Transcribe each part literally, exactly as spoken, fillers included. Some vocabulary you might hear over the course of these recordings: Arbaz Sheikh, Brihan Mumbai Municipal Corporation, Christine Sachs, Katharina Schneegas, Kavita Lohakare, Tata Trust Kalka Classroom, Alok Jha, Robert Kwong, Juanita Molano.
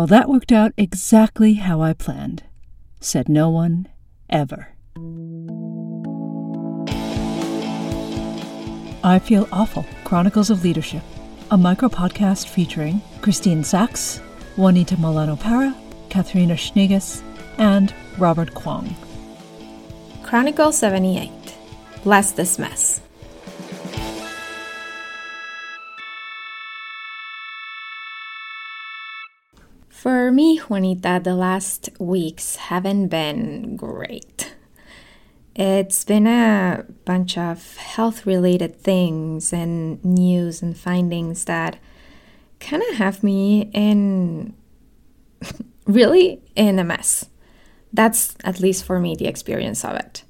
Well, that worked out exactly how I planned, said no one ever. I Feel Awful, Chronicles of Leadership, a micro-podcast featuring Christine Sachs, Juanita Molano Para, Katharina Schneegas, and Robert Kwong. Chronicle seventy-eight, Bless This Mess. For me, Juanita, the last weeks haven't been great. It's been a bunch of health-related things and news and findings that kind of have me in, really, in a mess. That's, at least for me, the experience of it.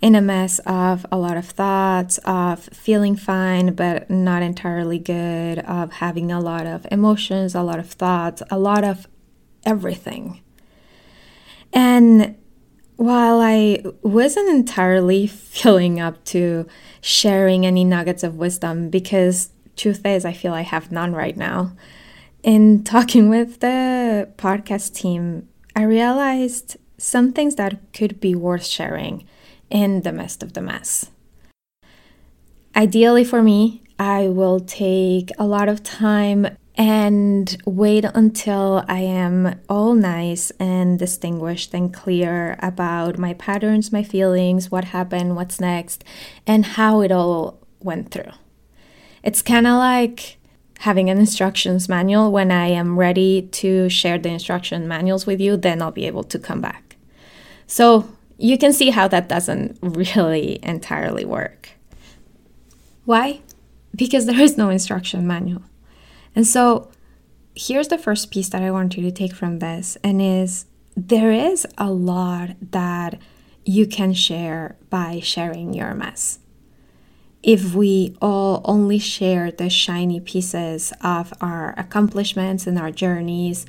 In a mess of a lot of thoughts, of feeling fine but not entirely good, of having a lot of emotions, a lot of thoughts, a lot of everything. And while I wasn't entirely feeling up to sharing any nuggets of wisdom, because truth is, I feel I have none right now, in talking with the podcast team, I realized some things that could be worth sharing in the midst of the mess. Ideally for me, I will take a lot of time and wait until I am all nice and distinguished and clear about my patterns, my feelings, what happened, what's next, and how it all went through. It's kind of like having an instructions manual. When I am ready to share the instruction manuals with you, then I'll be able to come back. So you can see how that doesn't really entirely work. Why? Because there is no instruction manual. And so here's the first piece that I want you to take from this, and is there is a lot that you can share by sharing your mess. If we all only share the shiny pieces of our accomplishments and our journeys,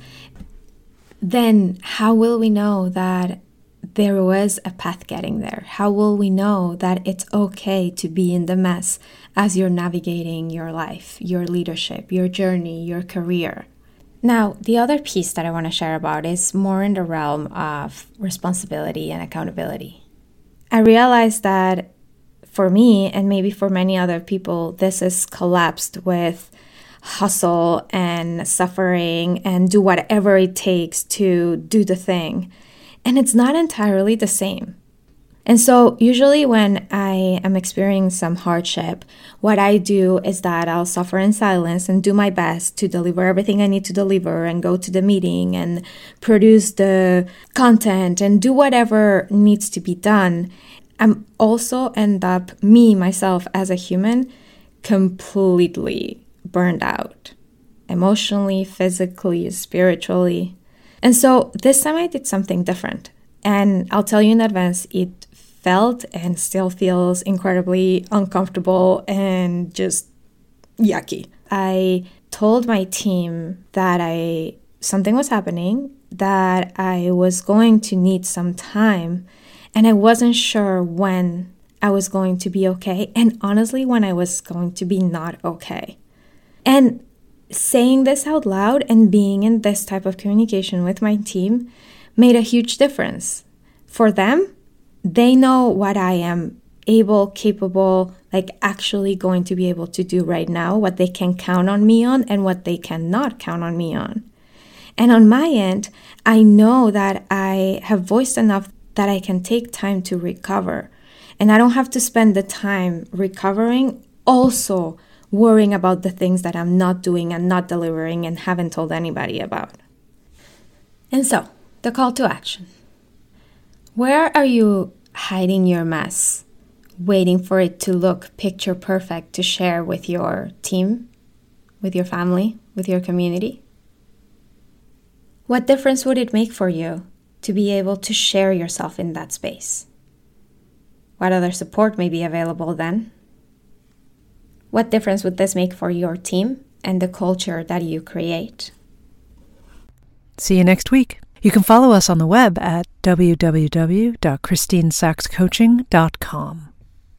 then how will we know that there was a path getting there? How will we know that it's okay to be in the mess as you're navigating your life, your leadership, your journey, your career? Now, the other piece that I want to share about is more in the realm of responsibility and accountability. I realized that for me, and maybe for many other people, this is collapsed with hustle and suffering and do whatever it takes to do the thing. And it's not entirely the same. And so usually when I am experiencing some hardship, what I do is that I'll suffer in silence and do my best to deliver everything I need to deliver and go to the meeting and produce the content and do whatever needs to be done. I'm also end up, me, myself as a human, completely burned out, emotionally, physically, spiritually. And so this time I did something different, and I'll tell you in advance, it felt and still feels incredibly uncomfortable and just yucky. I told my team that I something was happening, that I was going to need some time, and I wasn't sure when I was going to be okay, and honestly when I was going to be not okay. And saying this out loud and being in this type of communication with my team made a huge difference. For them, they know what I am able, capable, like actually going to be able to do right now, what they can count on me on and what they cannot count on me on. And on my end, I know that I have voiced enough that I can take time to recover. And I don't have to spend the time recovering also worrying about the things that I'm not doing and not delivering and haven't told anybody about. And so, the call to action. Where are you hiding your mess, waiting for it to look picture perfect to share with your team, with your family, with your community? What difference would it make for you to be able to share yourself in that space? What other support may be available then? What difference would this make for your team and the culture that you create? See you next week. You can follow us on the web at w w w dot christine sachs coaching dot com.